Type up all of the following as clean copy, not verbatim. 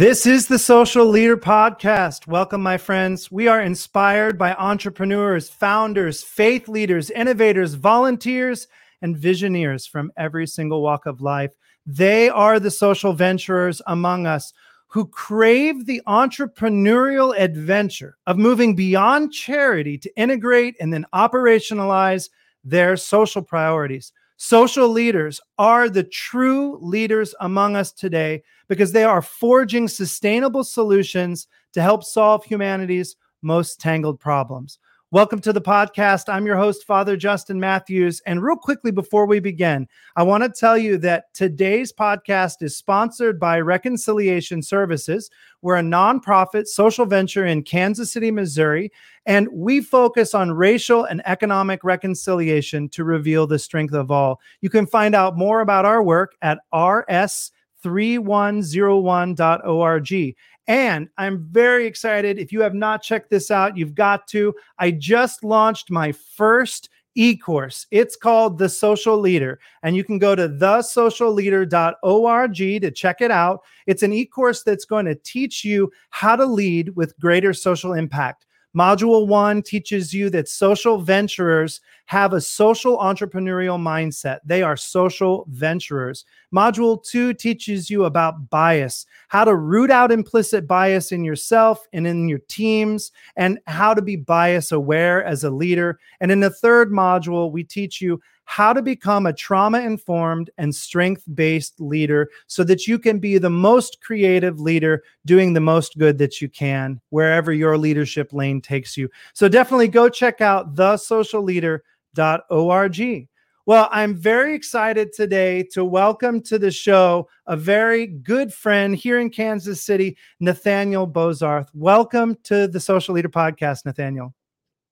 This is the Social Leader Podcast. Welcome, my friends. We are inspired by entrepreneurs, founders, faith leaders, innovators, volunteers, and visionaries from every single walk of life. They are the social venturers among us who crave the entrepreneurial adventure of moving beyond charity to integrate and then operationalize their social priorities. Social leaders are the true leaders among us today because they are forging sustainable solutions to help solve humanity's most tangled problems. Welcome to the podcast. I'm your host, Father Justin Matthews. And real quickly before we begin, I want to tell you that today's podcast is sponsored by Reconciliation Services. We're a nonprofit social venture in Kansas City, Missouri, and we focus on racial and economic reconciliation to reveal the strength of all. You can find out more about our work at rs3101.org. And I'm very excited. If you have not checked this out, you've got to. I just launched my first e-course. It's called The Social Leader, and you can go to thesocialleader.org to check it out. It's an e-course that's going to teach you how to lead with greater social impact. Module 1 teaches you that social venturers have a social entrepreneurial mindset. They are social venturers. Module 2 teaches you about bias, how to root out implicit bias in yourself and in your teams, and how to be bias aware as a leader. And in the third module, we teach you how to become a trauma-informed and strength-based leader so that you can be the most creative leader doing the most good that you can wherever your leadership lane takes you. So definitely go check out thesocialleader.org. Well, I'm very excited today to welcome to the show a very good friend here in Kansas City, Nathaniel Bozarth. Welcome to the Social Leader Podcast, Nathaniel.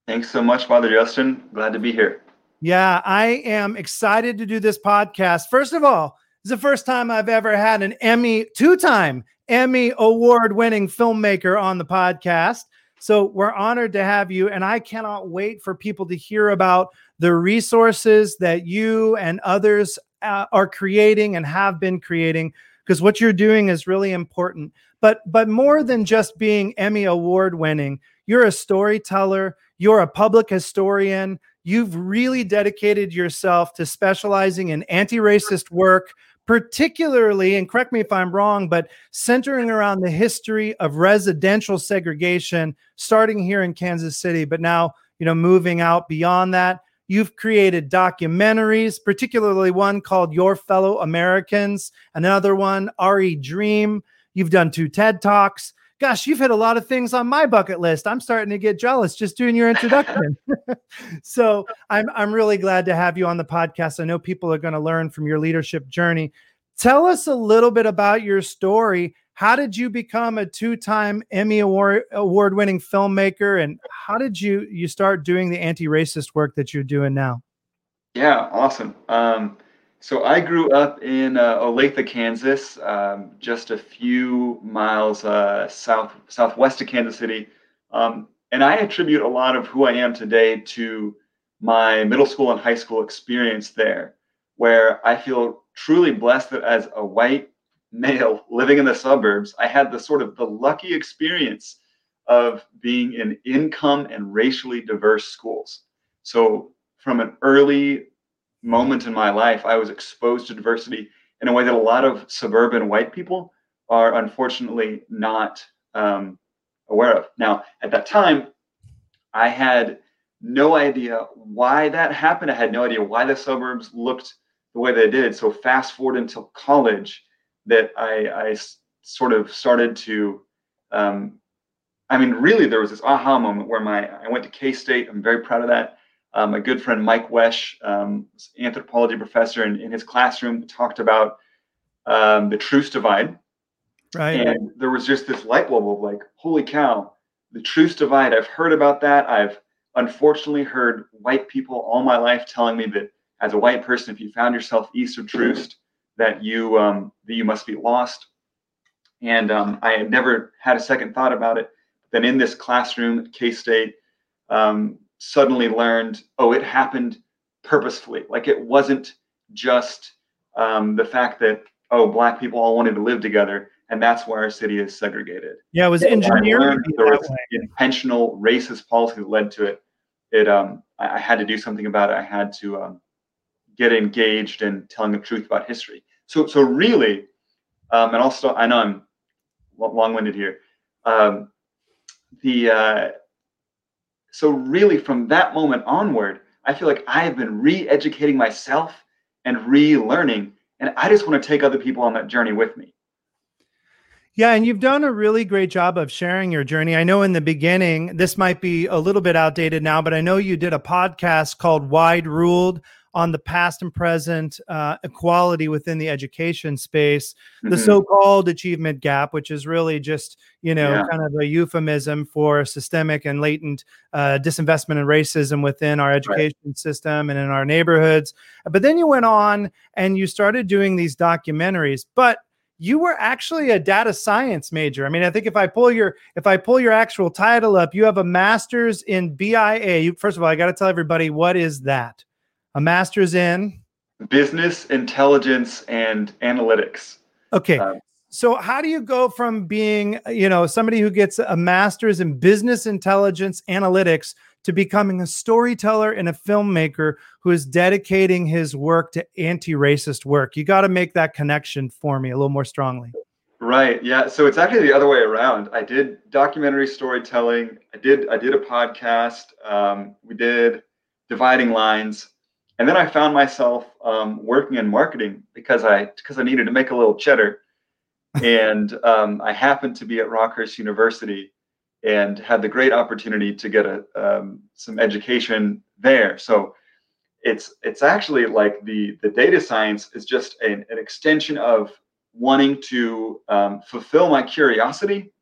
Thanks so much, Father Justin. Glad to be here. Yeah, I am excited to do this podcast. First of all, it's the first time I've ever had an two-time Emmy award-winning filmmaker on the podcast. So we're honored to have you, and I cannot wait for people to hear about the resources that you and others are creating and have been creating, because what you're doing is really important. But more than just being Emmy award-winning, you're a storyteller, you're a public historian. You've really dedicated yourself to specializing in anti-racist work, particularly, and correct me if I'm wrong, but centering around the history of residential segregation, starting here in Kansas City, but now, moving out beyond that. You've created documentaries, particularly one called Your Fellow Americans, another one, Ari Dream. You've done 2 TED Talks. Gosh, you've hit a lot of things on my bucket list. I'm starting to get jealous just doing your introduction. So I'm really glad to have you on the podcast. I know people are going to learn from your leadership journey. Tell us a little bit about your story. How did you become a 2-time Emmy award-winning filmmaker? And how did you start doing the anti-racist work that you're doing now? Yeah, awesome. So I grew up in Olathe, Kansas, just a few miles southwest of Kansas City. And I attribute a lot of who I am today to my middle school and high school experience there, where I feel truly blessed that as a white male living in the suburbs, I had the lucky experience of being in income and racially diverse schools. So from an early moment in my life, I was exposed to diversity in a way that a lot of suburban white people are unfortunately not aware of. Now, at that time, I had no idea why that happened. I had no idea why the suburbs looked the way they did. So fast forward until college that I sort of started to, really there was this aha moment where I went to K-State. I'm very proud of that. My good friend Mike Wesch, anthropology professor, in his classroom talked about the truce divide. Right. And there was just this light bulb of like, holy cow, the truce divide. I've heard about that. I've unfortunately heard white people all my life telling me that as a white person, if you found yourself east of truce, that you must be lost. And I had never had a second thought about it. Then in this classroom at K-State, suddenly learned, it happened purposefully. Like it wasn't just the fact that, Black people all wanted to live together. And that's why our city is segregated. Yeah, it was engineered. There was intentional racist policy that led to it. I had to do something about it. I had to get engaged in telling the truth about history. So really, and also I know I'm long-winded here. So really, from that moment onward, I feel like I have been re-educating myself and relearning, and I just want to take other people on that journey with me. Yeah, and you've done a really great job of sharing your journey. I know in the beginning, this might be a little bit outdated now, but I know you did a podcast called Wide Ruled on the past and present equality within the education space, the so-called achievement gap, which is really just, kind of a euphemism for systemic and latent disinvestment and racism within our education system and in our neighborhoods. But then you went on and you started doing these documentaries, but you were actually a data science major. I mean, I think if I pull your actual title up, you have a master's in BIA. First of all, I got to tell everybody, what is that? A master's in? Business intelligence and analytics. Okay. So how do you go from being, somebody who gets a master's in business intelligence analytics to becoming a storyteller and a filmmaker who is dedicating his work to anti-racist work? You got to make that connection for me a little more strongly. Right. Yeah. So it's actually the other way around. I did documentary storytelling. I did a podcast. We did Dividing Lines. And then I found myself working in marketing because I needed to make a little cheddar. And I happened to be at Rockhurst University and had the great opportunity to get some education there. So it's actually like the data science is just an extension of wanting to fulfill my curiosity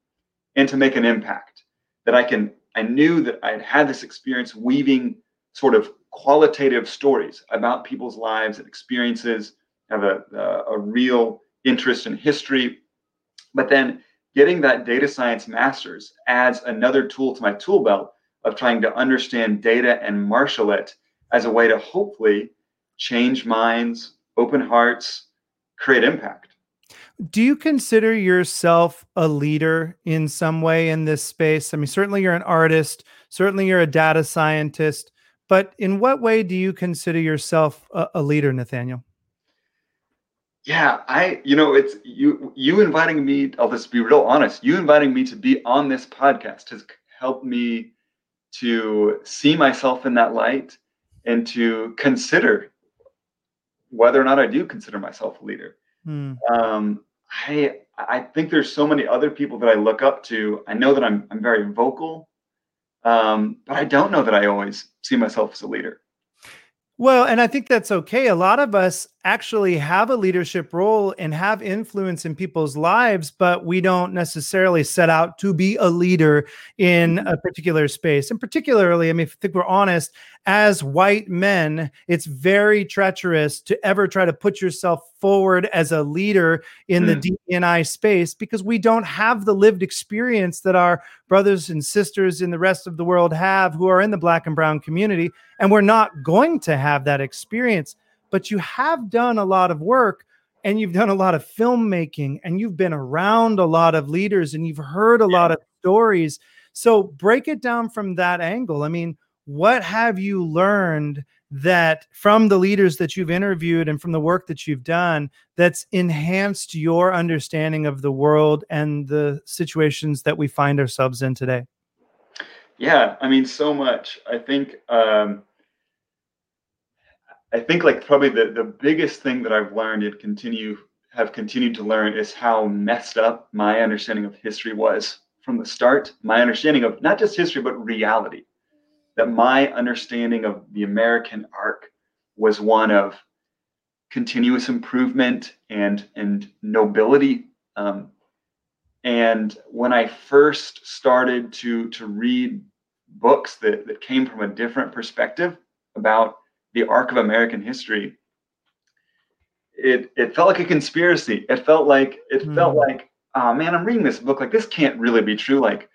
and to make an impact. I knew that I'd had this experience weaving sort of qualitative stories about people's lives and experiences, have a real interest in history, but then getting that data science master's adds another tool to my tool belt of trying to understand data and marshal it as a way to hopefully change minds, open hearts, create impact. Do you consider yourself a leader in some way in this space? I mean, certainly you're an artist, certainly you're a data scientist, but in what way do you consider yourself a leader, Nathaniel? Yeah, it's you inviting me, I'll just be real honest, you inviting me to be on this podcast has helped me to see myself in that light and to consider whether or not I do consider myself a leader. I think there's so many other people that I look up to. I know that I'm very vocal, but I don't know that I always see myself as a leader. Well, and I think that's okay. A lot of us actually have a leadership role and have influence in people's lives, but we don't necessarily set out to be a leader in a particular space. And particularly, I mean, if you think we're honest, as white men, it's very treacherous to ever try to put yourself forward as a leader in the DEI space, because we don't have the lived experience that our brothers and sisters in the rest of the world have who are in the Black and brown community. And we're not going to have that experience. But you have done a lot of work, and you've done a lot of filmmaking, and you've been around a lot of leaders, and you've heard a lot of stories. So break it down from that angle. I mean, what have you learned that from the leaders that you've interviewed and from the work that you've done that's enhanced your understanding of the world and the situations that we find ourselves in today? Yeah, I mean, so much. I think like probably the biggest thing that I've learned and have continued to learn is how messed up my understanding of history was from the start. My understanding of not just history, but reality, that my understanding of the American arc was one of continuous improvement and nobility. And when I first started to read books that came from a different perspective about the arc of American history, it felt like a conspiracy. It felt like, oh man, I'm reading this book, like this can't really be true. Like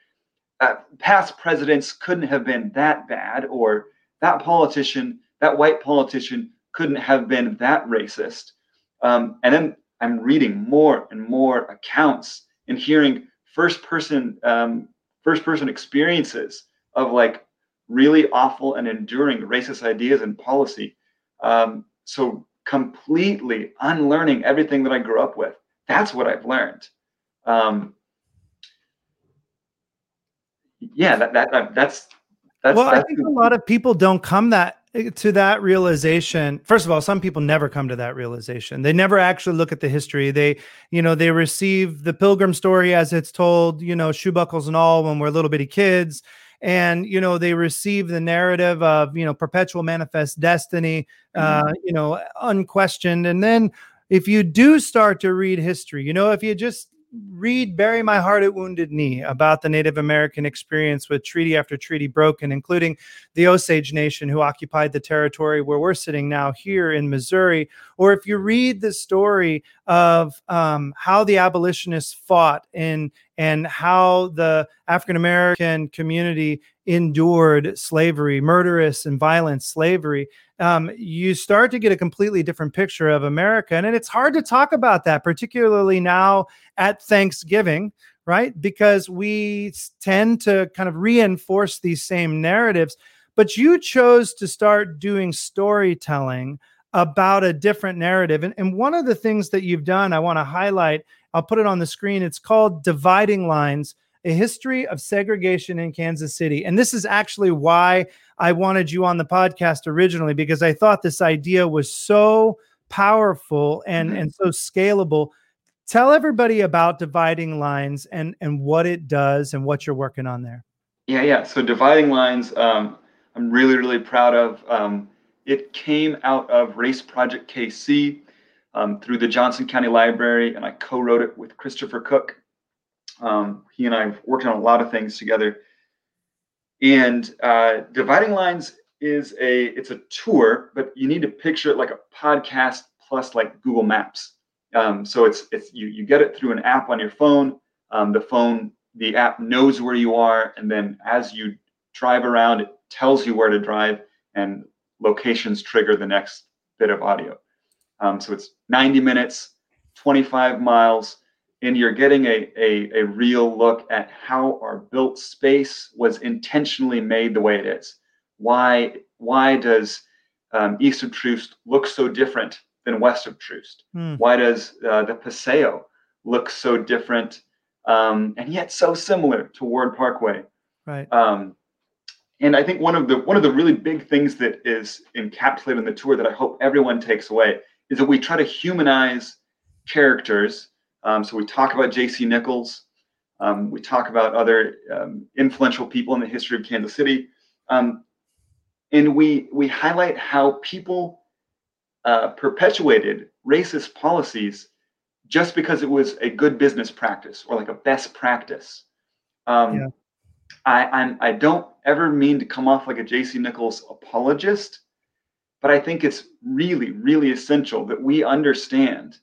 past presidents couldn't have been that bad, or that politician, that white politician couldn't have been that racist. And then I'm reading more and more accounts and hearing first person experiences of like really awful and enduring racist ideas and policy. So completely unlearning everything that I grew up with. That's what I've learned. That's well, I think a lot of people don't come to that realization. First of all, some people never come to that realization. They never actually look at the history. They receive the Pilgrim story as it's told, shoe buckles and all when we're little bitty kids. And, they receive the narrative of, perpetual manifest destiny, unquestioned. And then if you do start to read history, if you just read Bury My Heart at Wounded Knee about the Native American experience with treaty after treaty broken, including the Osage Nation who occupied the territory where we're sitting now here in Missouri. Or if you read the story of how the abolitionists fought and how the African American community endured slavery, murderous and violent slavery, you start to get a completely different picture of America. And it's hard to talk about that, particularly now at Thanksgiving, right? Because we tend to kind of reinforce these same narratives. But you chose to start doing storytelling about a different narrative. And one of the things that you've done, I want to highlight, I'll put it on the screen. It's called Dividing Lines, A History of Segregation in Kansas City. And this is actually why I wanted you on the podcast originally, because I thought this idea was so powerful and so scalable. Tell everybody about Dividing Lines and what it does and what you're working on there. Yeah. So Dividing Lines, I'm really, really proud of. It came out of Race Project KC through the Johnson County Library, and I co-wrote it with Christopher Cook. He and I have worked on a lot of things together. And Dividing Lines is it's a tour, but you need to picture it like a podcast plus like Google Maps. So it's you get it through an app on your phone. The app knows where you are, and then as you drive around, it tells you where to drive, and locations trigger the next bit of audio. So it's 90 minutes, 25 miles, and you're getting a real look at how our built space was intentionally made the way it is. Why does east of Troost look so different than west of Troost? Why does the Paseo look so different and yet so similar to Ward Parkway? Right. And I think one of the really big things that is encapsulated in the tour that I hope everyone takes away is that we try to humanize characters. So we talk about J.C. Nichols. We talk about other influential people in the history of Kansas City. And we highlight how people perpetuated racist policies just because it was a good business practice or like a best practice. I don't ever mean to come off like a J.C. Nichols apologist, but I think it's really, really essential that we understand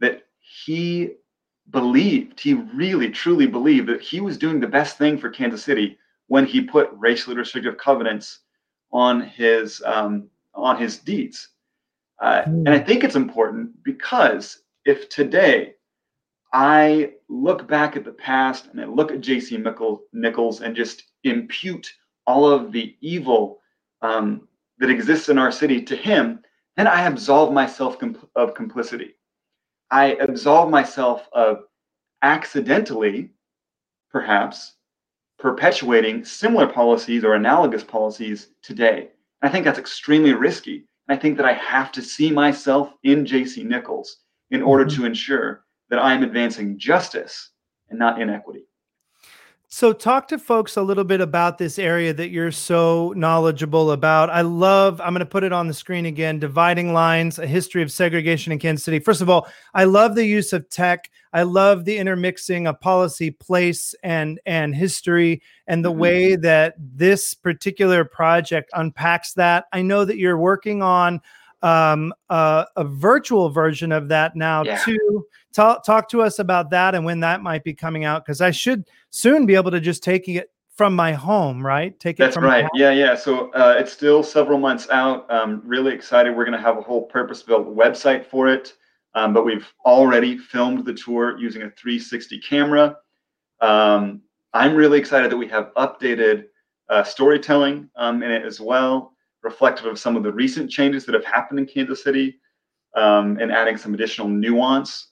that he really, truly believed that he was doing the best thing for Kansas City when he put racially restrictive covenants on his deeds. And I think it's important because if today I look back at the past and I look at J.C. Nichols and just impute all of the evil that exists in our city to him, then I absolve myself of complicity. I absolve myself of accidentally, perhaps, perpetuating similar policies or analogous policies today. And I think that's extremely risky. And I think that I have to see myself in J.C. Nichols in order to ensure that I am advancing justice and not inequity. So talk to folks a little bit about this area that you're so knowledgeable about. I'm going to put it on the screen again, Dividing Lines, A History of Segregation in Kansas City. First of all, I love the use of tech. I love the intermixing of policy, place, and history, and the way that this particular project unpacks that. I know that you're working on a virtual version of that now too. Talk to us about that and when that might be coming out, because I should soon be able to just take it from my home, right? That's right. So it's still several months out. Really excited. We're going to have a whole purpose-built website for it. But we've already filmed the tour using a 360 camera. I'm really excited that we have updated storytelling in it as well, reflective of some of the recent changes that have happened in Kansas City, and adding some additional nuance.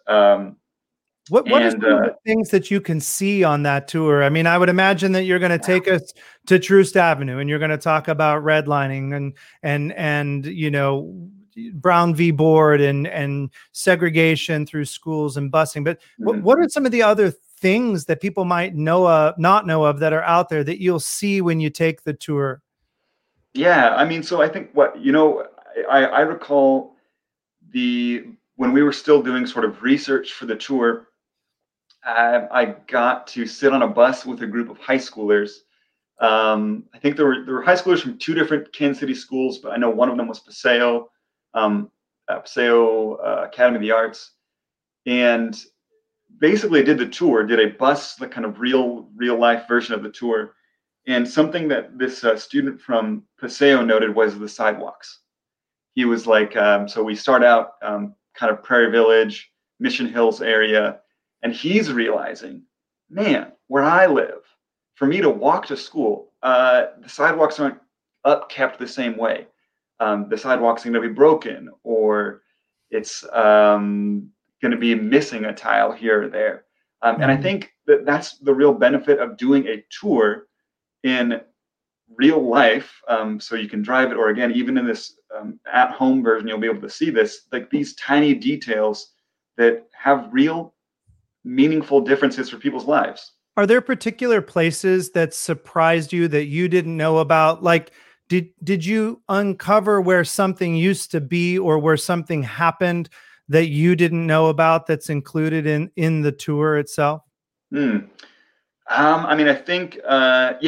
What are some of the things that you can see on that tour? I mean, I would imagine that you're going to take us to Troost Avenue, and you're going to talk about redlining and you know, Brown v. Board and segregation through schools and busing. But what are some of the other things that people might know of, not know of, that are out there that you'll see when you take the tour? Yeah, I mean, so I think I recall when we were still doing sort of research for the tour, I got to sit on a bus with a group of high schoolers. I think there were high schoolers from two different Kansas City schools, but I know one of them was Paseo, Academy of the Arts, and basically did a bus, the kind of real life version of the tour. And something that this student from Paseo noted was the sidewalks. He was like, so we start out kind of Prairie Village, Mission Hills area, and he's realizing, man, where I live, for me to walk to school, the sidewalks aren't upkept the same way. The sidewalks seem to be broken, or it's going to be missing a tile here or there. And I think that that's the real benefit of doing a tour in real life. So you can drive it, or again, even in this at-home version, you'll be able to see this, like these tiny details that have real meaningful differences for people's lives. Are there particular places that surprised you that you didn't know about? Like, did you uncover where something used to be, or where something happened that you didn't know about that's included in the tour itself? I mean, I think, a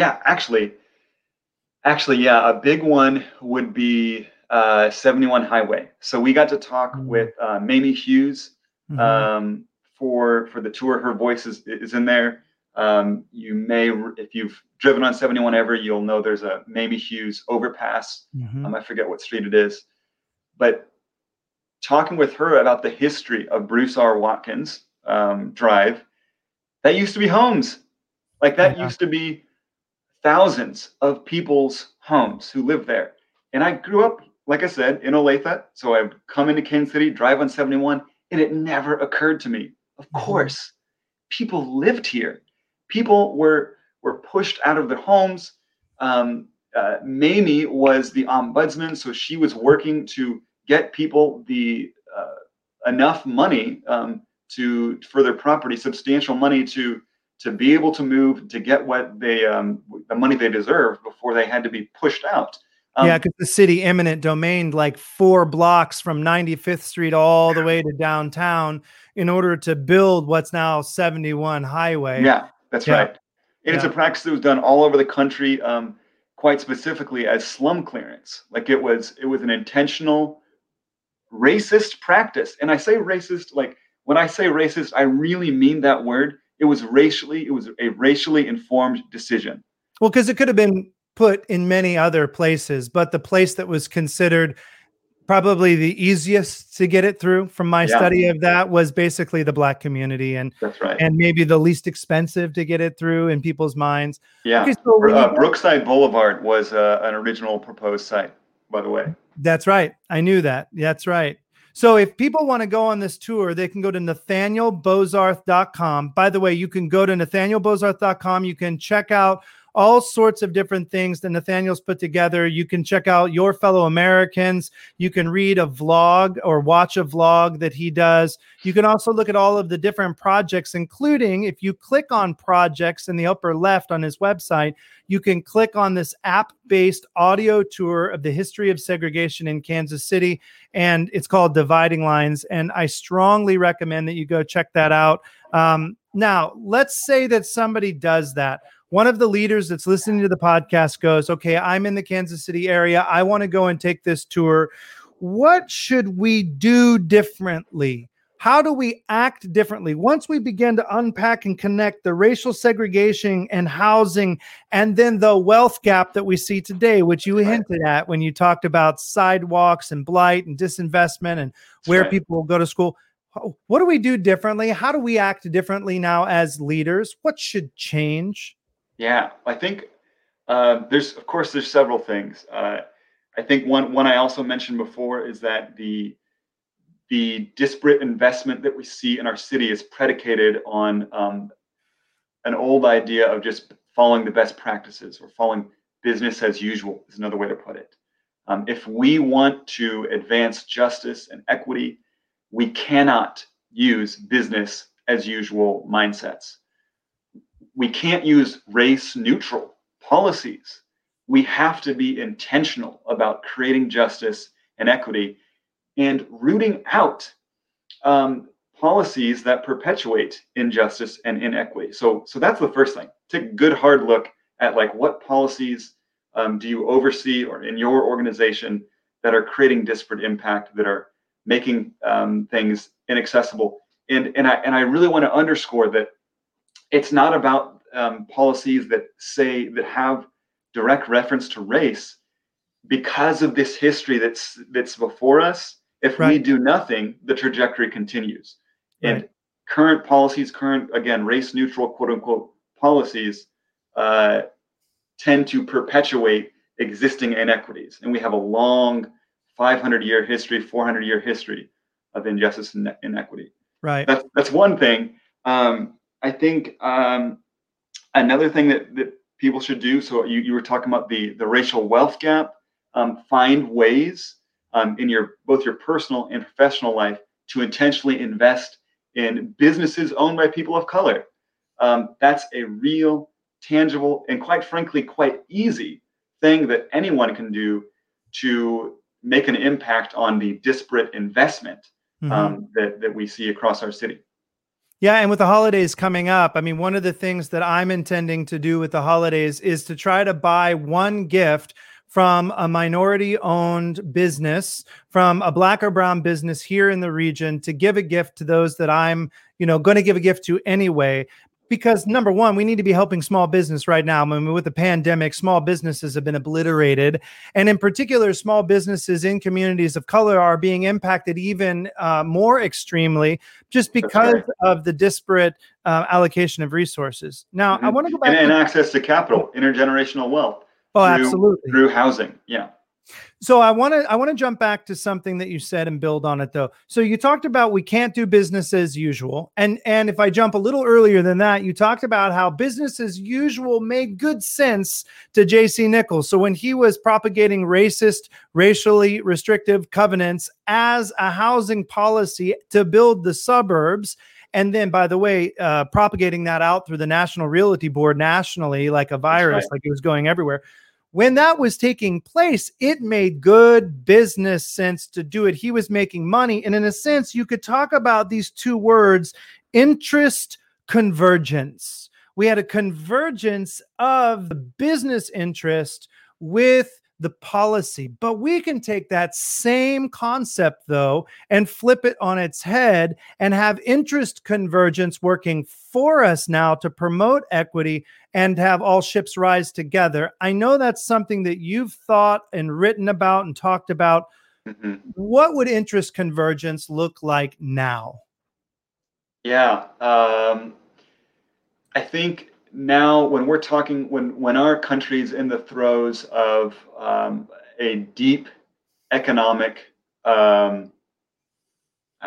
big one would be 71 Highway. So we got to talk with Mamie Hughes for the tour. Her voice is in there. You may, if you've driven on 71 ever, you'll know there's a Mamie Hughes overpass. I forget what street it is, but talking with her about the history of Bruce R. Watkins Drive, that used to be homes. Like that used to be thousands of people's homes who lived there. And I grew up, like I said, in Olathe. So I've come into Kansas City, drive on 71, and it never occurred to me. Of course, people lived here. People were pushed out of their homes. Mamie was the ombudsman, so she was working to get people the enough money for their property, substantial money to be able to move, to get what they the money they deserved before they had to be pushed out. Because the city eminent domained like 4 blocks from 95th Street all the way to downtown in order to build what's now 71 Highway. Yeah, that's right. And it's a practice that was done all over the country, quite specifically as slum clearance. Like it was an intentional racist practice. And I say racist, like when I say racist, I really mean that word. It was a racially informed decision. Well, because it could have been put in many other places, but the place that was considered probably the easiest to get it through from my study of that was basically the Black community, and that's right. And maybe the least expensive to get it through in people's minds. Yeah. Okay, so Brookside Boulevard was an original proposed site, by the way. That's right. I knew that. That's right. So if people want to go on this tour, they can go to nathanielbozarth.com. By the way, you can go to nathanielbozarth.com. You can check out all sorts of different things that Nathaniel's put together. You can check out Your Fellow Americans. You can read a vlog or watch a vlog that he does. You can also look at all of the different projects, including if you click on projects in the upper left on his website, you can click on this app-based audio tour of the history of segregation in Kansas City, and it's called Dividing Lines, and I strongly recommend that you go check that out. Now, let's say that somebody does that. One of the leaders that's listening to the podcast goes, okay, I'm in the Kansas City area. I want to go and take this tour. What should we do differently? How do we act differently? Once we begin to unpack and connect the racial segregation and housing, and then the wealth gap that we see today, which you hinted at when you talked about sidewalks and blight and disinvestment and where people will go to school. what do we do differently? How do we act differently now as leaders? What should change? Yeah, I think there's several things. I think one I also mentioned before is that the disparate investment that we see in our city is predicated on an old idea of just following the best practices, or following business as usual is another way to put it. If we want to advance justice and equity, we cannot use business as usual mindsets. We can't use race neutral policies. We have to be intentional about creating justice and equity and rooting out policies that perpetuate injustice and inequity. So that's the first thing. Take a good hard look at what policies do you oversee or in your organization that are creating disparate impact, that are making things inaccessible. And I really want to underscore that it's not about policies that have direct reference to race, because of this history that's before us. If right. we do nothing, the trajectory continues. Right. And current policies, race neutral, quote unquote, policies tend to perpetuate existing inequities. And we have a long 500-year history, 400-year history of injustice and inequity. Right. That's one thing. I think another thing that people should do, so you were talking about the racial wealth gap, find ways in both your personal and professional life to intentionally invest in businesses owned by people of color. That's a real, tangible, and quite frankly, quite easy thing that anyone can do to make an impact on the disparate investment that we see across our city. Yeah. And with the holidays coming up, I mean, one of the things that I'm intending to do with the holidays is to try to buy one gift from a minority owned business, from a Black or brown business here in the region, to give a gift to those that I'm, going to give a gift to anyway. Because number one, we need to be helping small business right now. I mean, with the pandemic, small businesses have been obliterated. And in particular, small businesses in communities of color are being impacted even more extremely, just because of the disparate allocation of resources. Now, I want to go back and access to capital, intergenerational wealth. Oh, absolutely. Through housing. Yeah. So I want to jump back to something that you said and build on it, though. So you talked about we can't do business as usual. And if I jump a little earlier than that, you talked about how business as usual made good sense to J.C. Nichols. So when he was propagating racist, racially restrictive covenants as a housing policy to build the suburbs, and then, by the way, propagating that out through the National Realty Board nationally like a virus, like it was going everywhere. When that was taking place, it made good business sense to do it. He was making money. And in a sense, you could talk about these two words, interest convergence. We had a convergence of the business interest with the policy. But we can take that same concept, though, and flip it on its head and have interest convergence working for us now to promote equity and have all ships rise together. I know that's something that you've thought and written about and talked about. Mm-hmm. What would interest convergence look like now? Yeah. I think now when we're talking, when our country's in the throes of a deep economic, I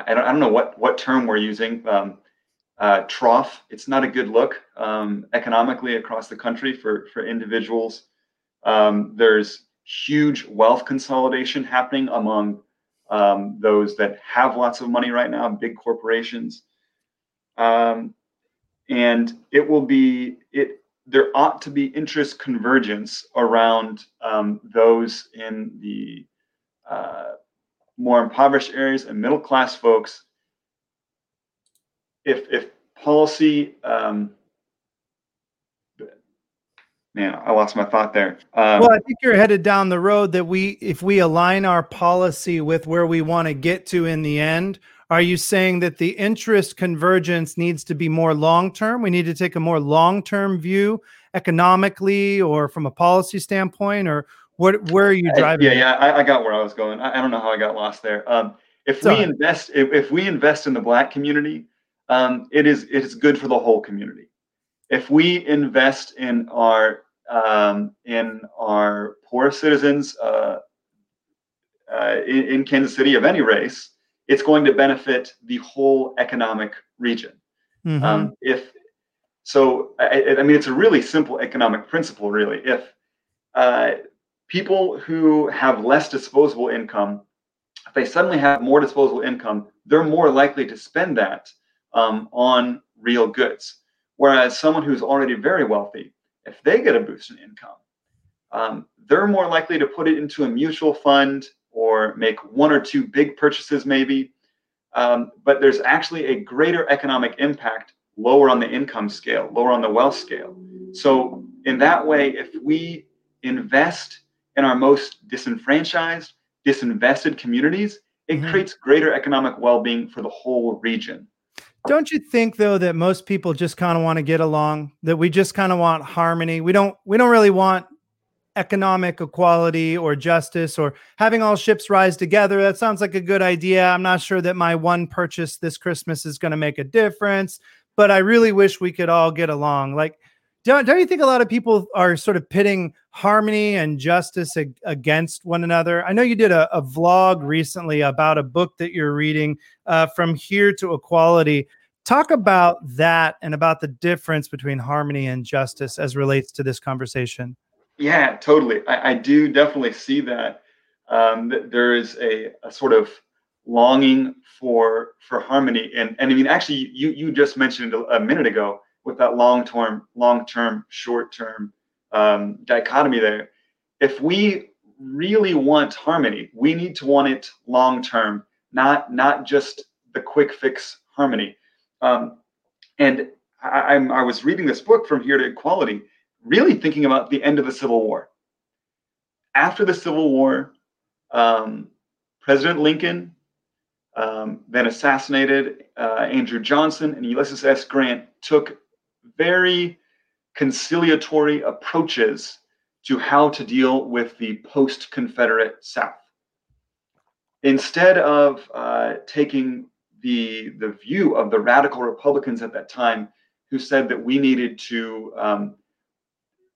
don't know what term we're using, trough. It's not a good look economically across the country for individuals. There's huge wealth consolidation happening among those that have lots of money right now, big corporations. And it will be there ought to be interest convergence around those in the more impoverished areas and middle class folks. If policy, I lost my thought there. Well, I think you're headed down the road that if we align our policy with where we want to get to in the end, are you saying that the interest convergence needs to be more long-term? We need to take a more long-term view economically or from a policy standpoint, or where are you driving? I got where I was going. I don't know how I got lost there. If we invest in the Black community, it is good for the whole community. If we invest in our poor citizens in Kansas City of any race, it's going to benefit the whole economic region. Mm-hmm. I mean, it's a really simple economic principle, really. If people who have less disposable income, if they suddenly have more disposable income, they're more likely to spend that on real goods. Whereas someone who's already very wealthy, if they get a boost in income, they're more likely to put it into a mutual fund or make one or two big purchases maybe. But there's actually a greater economic impact lower on the income scale, lower on the wealth scale. So in that way, if we invest in our most disenfranchised, disinvested communities, it mm-hmm. creates greater economic well-being for the whole region. Don't you think, though, that most people just kind of want to get along, that we just kind of want harmony? We don't really want economic equality or justice or having all ships rise together. That sounds like a good idea. I'm not sure that my one purchase this Christmas is going to make a difference, but I really wish we could all get along. Like, don't you think a lot of people are sort of pitting harmony and justice against one another? I know you did a vlog recently about a book that you're reading, From Here to Equality. Talk about that and about the difference between harmony and justice as relates to this conversation. Yeah, totally. I do definitely see that. There is a sort of longing for harmony. And I mean, actually, you just mentioned a minute ago, with that long-term, short-term dichotomy there. If we really want harmony, we need to want it long-term, not just the quick fix harmony. And I was reading this book, From Here to Equality, really thinking about the end of the Civil War. After the Civil War, President Lincoln then assassinated Andrew Johnson, and Ulysses S. Grant took very conciliatory approaches to how to deal with the post-Confederate South. Instead of taking the view of the radical Republicans at that time, who said that we needed to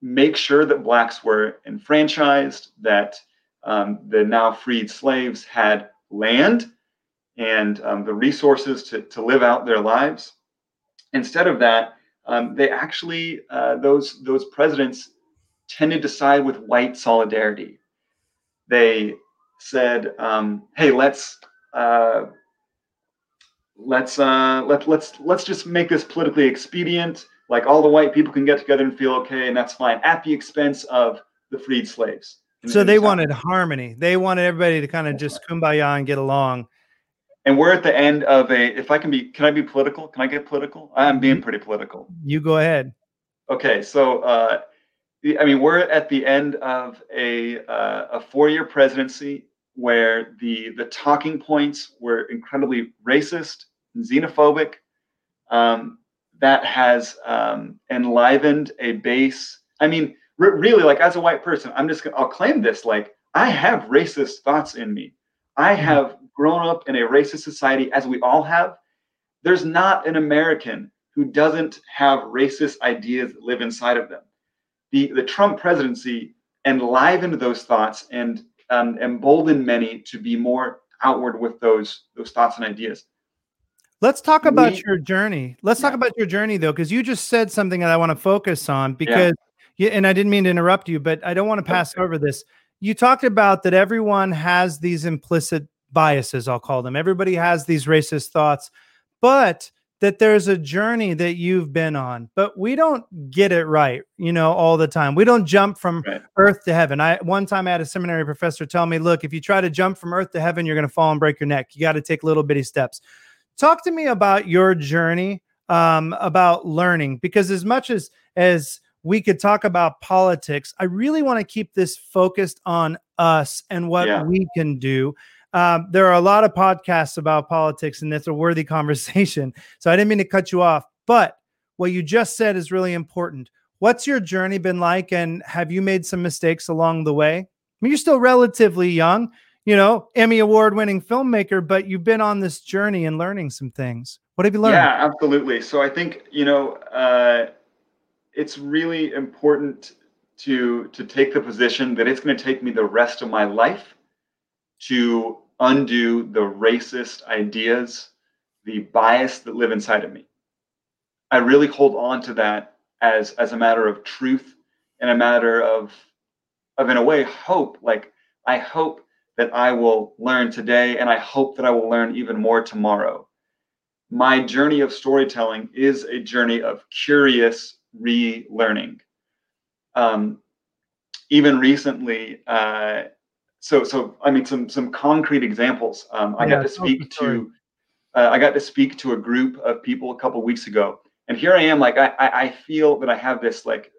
make sure that blacks were enfranchised, that the now freed slaves had land and the resources to live out their lives. Instead of that, they actually, those presidents tended to side with white solidarity. They said, "Hey, let's just make this politically expedient. Like all the white people can get together and feel okay, and that's fine, at the expense of the freed slaves." So they wanted harmony. They wanted everybody to kind of just kumbaya and get along. And we're at the end of can I be political? Can I get political? I'm being pretty political. You go ahead. Okay. So, I mean, we're at the end of a 4-year presidency where the talking points were incredibly racist and xenophobic. That has enlivened a base. I mean, really, like, as a white person, I'll claim this, like, I have racist thoughts in me. I have grown up in a racist society, as we all have. There's not an American who doesn't have racist ideas that live inside of them. The Trump presidency enlivened those thoughts and emboldened many to be more outward with those thoughts and ideas. Let's talk about your journey. Let's talk about your journey, though, because you just said something that I want to focus on, because and I didn't mean to interrupt you, but I don't want to pass over this. You talked about that everyone has these implicit biases, I'll call them. Everybody has these racist thoughts, but that there's a journey that you've been on, but we don't get it right, all the time. We don't jump from earth to heaven. One time I had a seminary professor tell me, look, if you try to jump from earth to heaven, you're going to fall and break your neck. You got to take little bitty steps. Talk to me about your journey, about learning, because as much as we could talk about politics, I really want to keep this focused on us and what we can do. There are a lot of podcasts about politics, and that's a worthy conversation. So I didn't mean to cut you off, but what you just said is really important. What's your journey been like, and have you made some mistakes along the way? I mean, you're still relatively young. you know, Emmy award-winning filmmaker, but you've been on this journey and learning some things. What have you learned? Yeah, absolutely. So I think, you know, it's really important to take the position that it's going to take me the rest of my life to undo the racist ideas, the bias that live inside of me. I really hold on to that as a matter of truth and a matter of in a way, hope. Like, I hope that I will learn today, and I hope that I will learn even more tomorrow. My journey of storytelling is a journey of curious relearning. Even recently, I mean, some concrete examples. I got to speak to a group of people a couple of weeks ago, and here I am, like, I feel that I have this like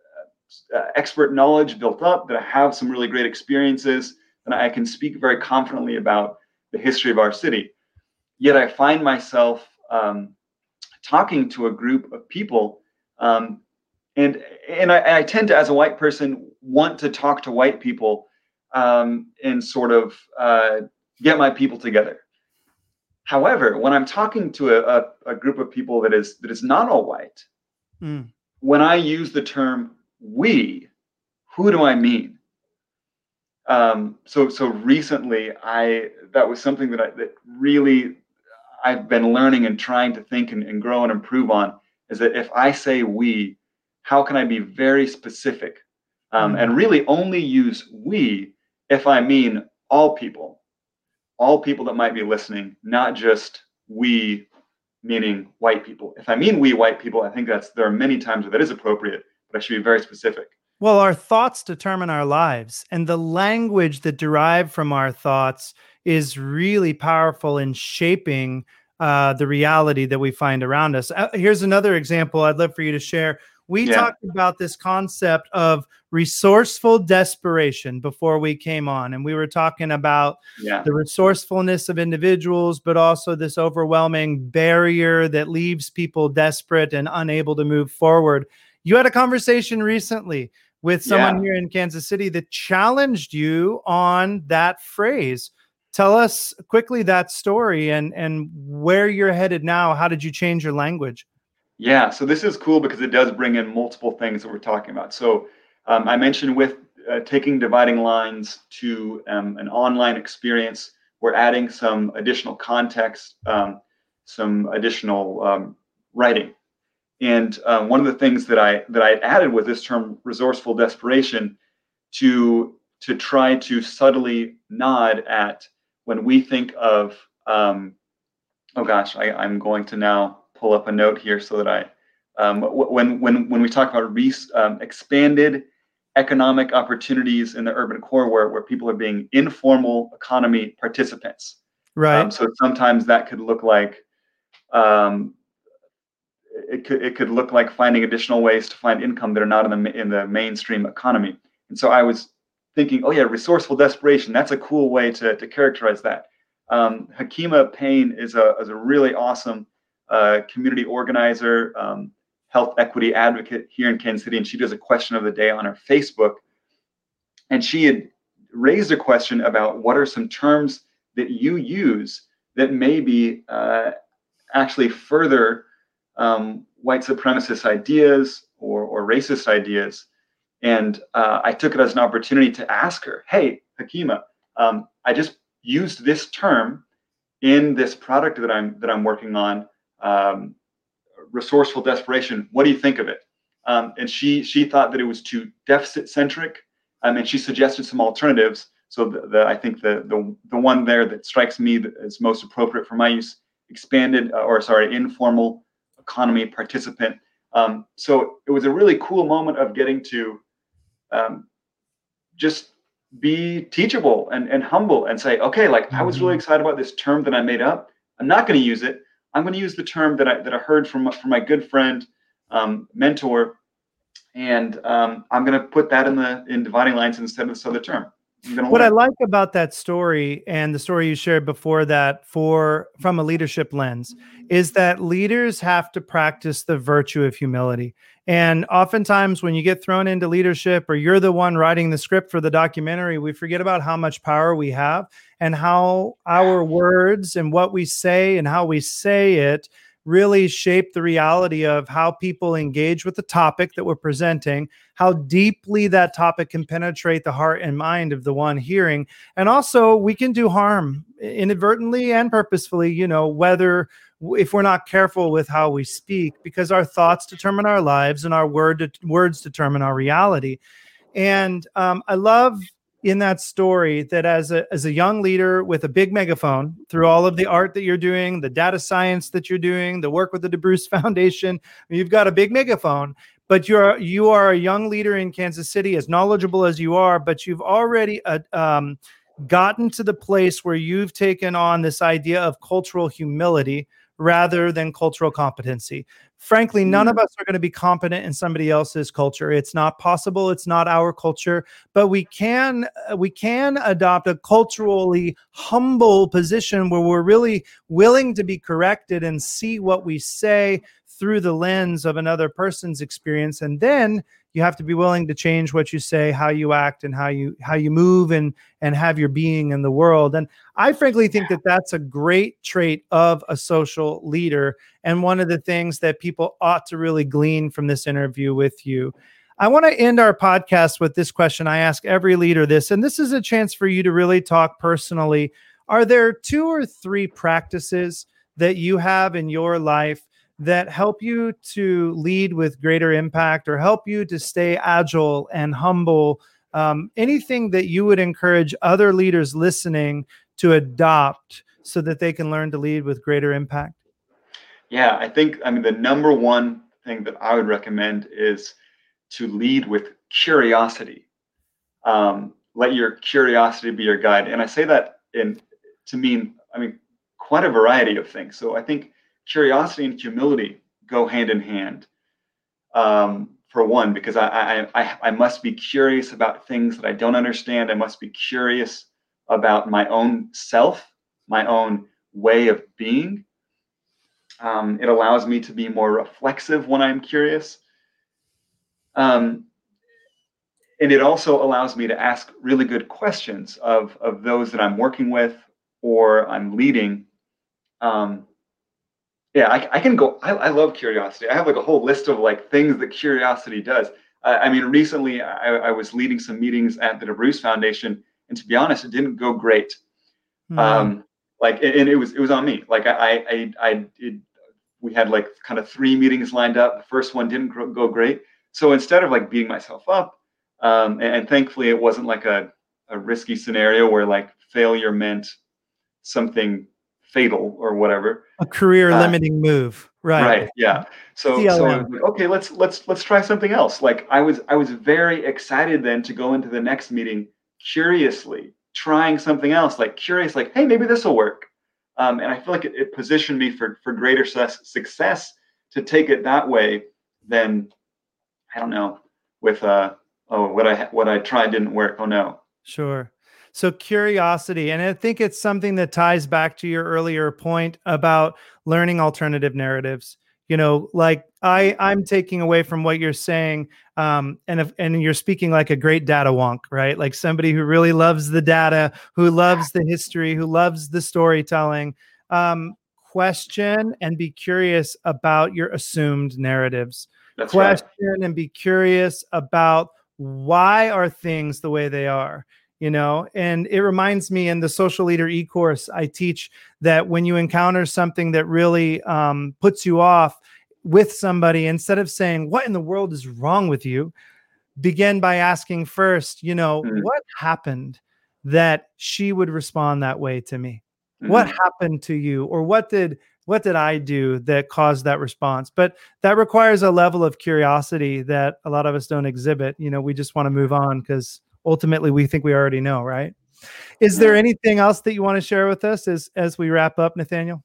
expert knowledge built up, that I have some really great experiences, and I can speak very confidently about the history of our city. Yet I find myself talking to a group of people, and I tend to, as a white person, want to talk to white people and sort of get my people together. However, when I'm talking to a group of people that is not all white, when I use the term "we," who do I mean? So recently, that was something that really I've been learning and trying to think and grow and improve on, is that if I say "we," how can I be very specific and really only use "we" if I mean all people that might be listening, not just "we" meaning white people. If I mean "we" white people, I think there are many times where that is appropriate, but I should be very specific. Well, our thoughts determine our lives, and the language that derives from our thoughts is really powerful in shaping the reality that we find around us. Here's another example I'd love for you to share. We talked about this concept of resourceful desperation before we came on, and we were talking about the resourcefulness of individuals, but also this overwhelming barrier that leaves people desperate and unable to move forward. You had a conversation recently with someone here in Kansas City that challenged you on that phrase. Tell us quickly that story and where you're headed now. How did you change your language? Yeah, so this is cool because it does bring in multiple things that we're talking about. So I mentioned with taking Dividing Lines to an online experience, we're adding some additional context, some additional writing. And one of the things that I added was this term resourceful desperation to try to subtly nod at when we think of, I'm going to now pull up a note here so that I, when we talk about expanded economic opportunities in the urban core where people are being informal economy participants. Right. So sometimes that could look like, it could look like finding additional ways to find income that are not in the mainstream economy. And so I was thinking, resourceful desperation. That's a cool way to characterize that. Hakima Payne is a really awesome community organizer, health equity advocate here in Kansas City. And she does a question of the day on her Facebook. And she had raised a question about what are some terms that you use that maybe actually further white supremacist ideas or racist ideas. And I took it as an opportunity to ask her, hey, Hakima, I just used this term in this product that I'm working on, resourceful desperation. What do you think of it? And she thought that it was too deficit centric. And she suggested some alternatives. So I think the one there that strikes me that is most appropriate for my use, informal economy participant. So it was a really cool moment of getting to just be teachable and humble and say, okay, like I was really excited about this term that I made up. I'm not going to use it. I'm going to use the term that I heard from my good friend, mentor, and I'm going to put that in Dividing Lines instead of this other term. What I like about that story and the story you shared before that from a leadership lens is that leaders have to practice the virtue of humility. And oftentimes when you get thrown into leadership or you're the one writing the script for the documentary, we forget about how much power we have and how our words and what we say and how we say it really shape the reality of how people engage with the topic that we're presenting, how deeply that topic can penetrate the heart and mind of the one hearing. And also we can do harm inadvertently and purposefully, whether if we're not careful with how we speak, because our thoughts determine our lives and our words determine our reality. And I love in that story that as a young leader with a big megaphone, through all of the art that you're doing, the data science that you're doing, the work with the DeBruce Foundation, you've got a big megaphone, but you are a young leader in Kansas City, as knowledgeable as you are, but you've already gotten to the place where you've taken on this idea of cultural humility rather than cultural competency. Frankly, none of us are going to be competent in somebody else's culture. It's not possible. It's not our culture, but we can adopt a culturally humble position where we're really willing to be corrected and see what we say through the lens of another person's experience. And then you have to be willing to change what you say, how you act, and how you move and have your being in the world. And I frankly think that that's a great trait of a social leader, and one of the things that people ought to really glean from this interview with you. I want to end our podcast with this question. I ask every leader this, and this is a chance for you to really talk personally. Are there 2 or 3 practices that you have in your life that help you to lead with greater impact or help you to stay agile and humble? Anything that you would encourage other leaders listening to adopt so that they can learn to lead with greater impact? Yeah, I think the number one thing that I would recommend is to lead with curiosity. Let your curiosity be your guide. And I say that to mean quite a variety of things. So I think curiosity and humility go hand in hand. For one, because I must be curious about things that I don't understand. I must be curious about my own self, my own way of being. It allows me to be more reflexive when I'm curious. And it also allows me to ask really good questions of those that I'm working with or I'm leading. I love curiosity. I have a whole list of things that curiosity does. Recently I was leading some meetings at the DeBruce Foundation, and to be honest, it didn't go great. Mm. It was on me. We had kind of 3 meetings lined up. The first one didn't go great. So instead of beating myself up, and thankfully it wasn't a risky scenario where failure meant something fatal or whatever. A career limiting move. Right. Right. Yeah. So I was okay, let's try something else. I was very excited then to go into the next meeting curiously, trying something else, hey, maybe this will work. And I feel it positioned me for greater success to take it that way than, I don't know, with, what I tried didn't work. Oh no. Sure. So curiosity. And I think it's something that ties back to your earlier point about learning alternative narratives. I'm taking away from what you're saying, and you're speaking like a great data wonk, right? Like somebody who really loves the data, who loves the history, who loves the storytelling. Question and be curious about your assumed narratives. That's question right. And be curious about why are things the way they are. And it reminds me, in the Social Leader e-course, I teach that when you encounter something that really puts you off with somebody, instead of saying, what in the world is wrong with you, begin by asking first, mm-hmm. what happened that she would respond that way to me? Mm-hmm. What happened to you? Or what did I do that caused that response? But that requires a level of curiosity that a lot of us don't exhibit. We just want to move on because ultimately we think we already know, right? Is there anything else that you want to share with us as we wrap up, Nathaniel?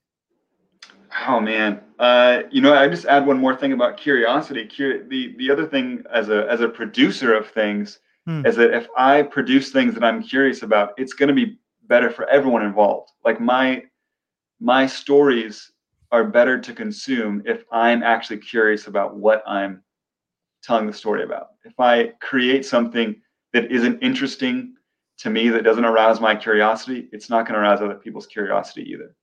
Oh man. I just add one more thing about curiosity. The other thing as a producer of things is that if I produce things that I'm curious about, it's going to be better for everyone involved. Like my stories are better to consume if I'm actually curious about what I'm telling the story about. If I create something that isn't interesting to me, that doesn't arouse my curiosity, it's not going to arouse other people's curiosity either.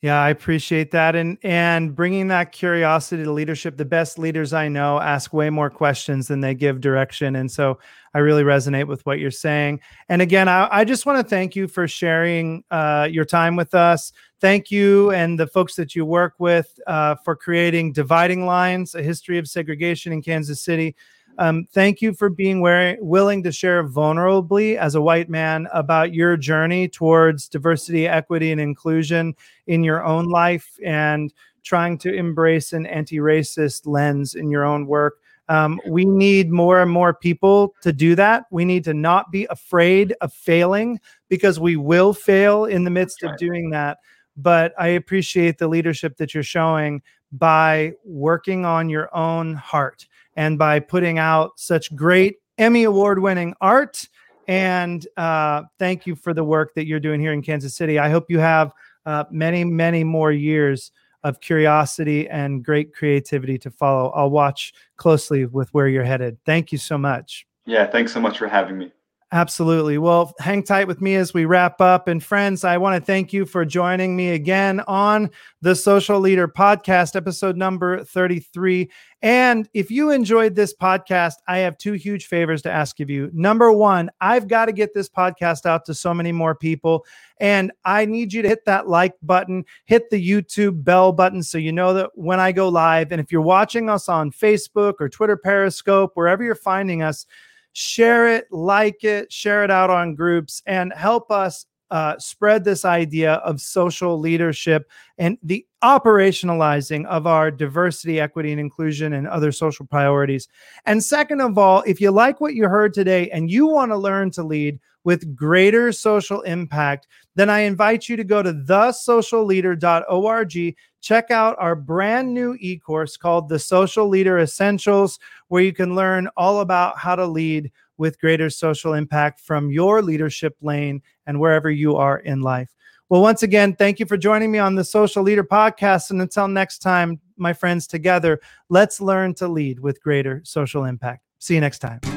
Yeah, I appreciate that. And bringing that curiosity to leadership. The best leaders I know ask way more questions than they give direction. And so I really resonate with what you're saying. And again, I just want to thank you for sharing your time with us. Thank you and the folks that you work with for creating Dividing Lines, a history of segregation in Kansas City. Thank you for being willing to share vulnerably as a white man about your journey towards diversity, equity, and inclusion in your own life, and trying to embrace an anti-racist lens in your own work. We need more and more people to do that. We need to not be afraid of failing, because we will fail in the midst of doing that. But I appreciate the leadership that you're showing by working on your own heart, and by putting out such great Emmy award-winning art. And thank you for the work that you're doing here in Kansas City. I hope you have many, many more years of curiosity and great creativity to follow. I'll watch closely with where you're headed. Thank you so much. Yeah, thanks so much for having me. Absolutely. Well, hang tight with me as we wrap up. And friends, I want to thank you for joining me again on the Social Leader Podcast, episode number 33. And if you enjoyed this podcast, I have two huge favors to ask of you. Number one, I've got to get this podcast out to so many more people. And I need you to hit that like button, hit the YouTube bell button, so you know that when I go live. And if you're watching us on Facebook or Twitter, Periscope, wherever you're finding us, share it, like it, share it out on groups, and help us spread this idea of social leadership and the operationalizing of our diversity, equity, and inclusion and other social priorities. And second of all, if you like what you heard today and you want to learn to lead with greater social impact, then I invite you to go to thesocialleader.org. Check out our brand new e-course called The Social Leader Essentials, where you can learn all about how to lead with greater social impact from your leadership lane and wherever you are in life. Well, once again, thank you for joining me on the Social Leader Podcast. And until next time, my friends, together, let's learn to lead with greater social impact. See you next time.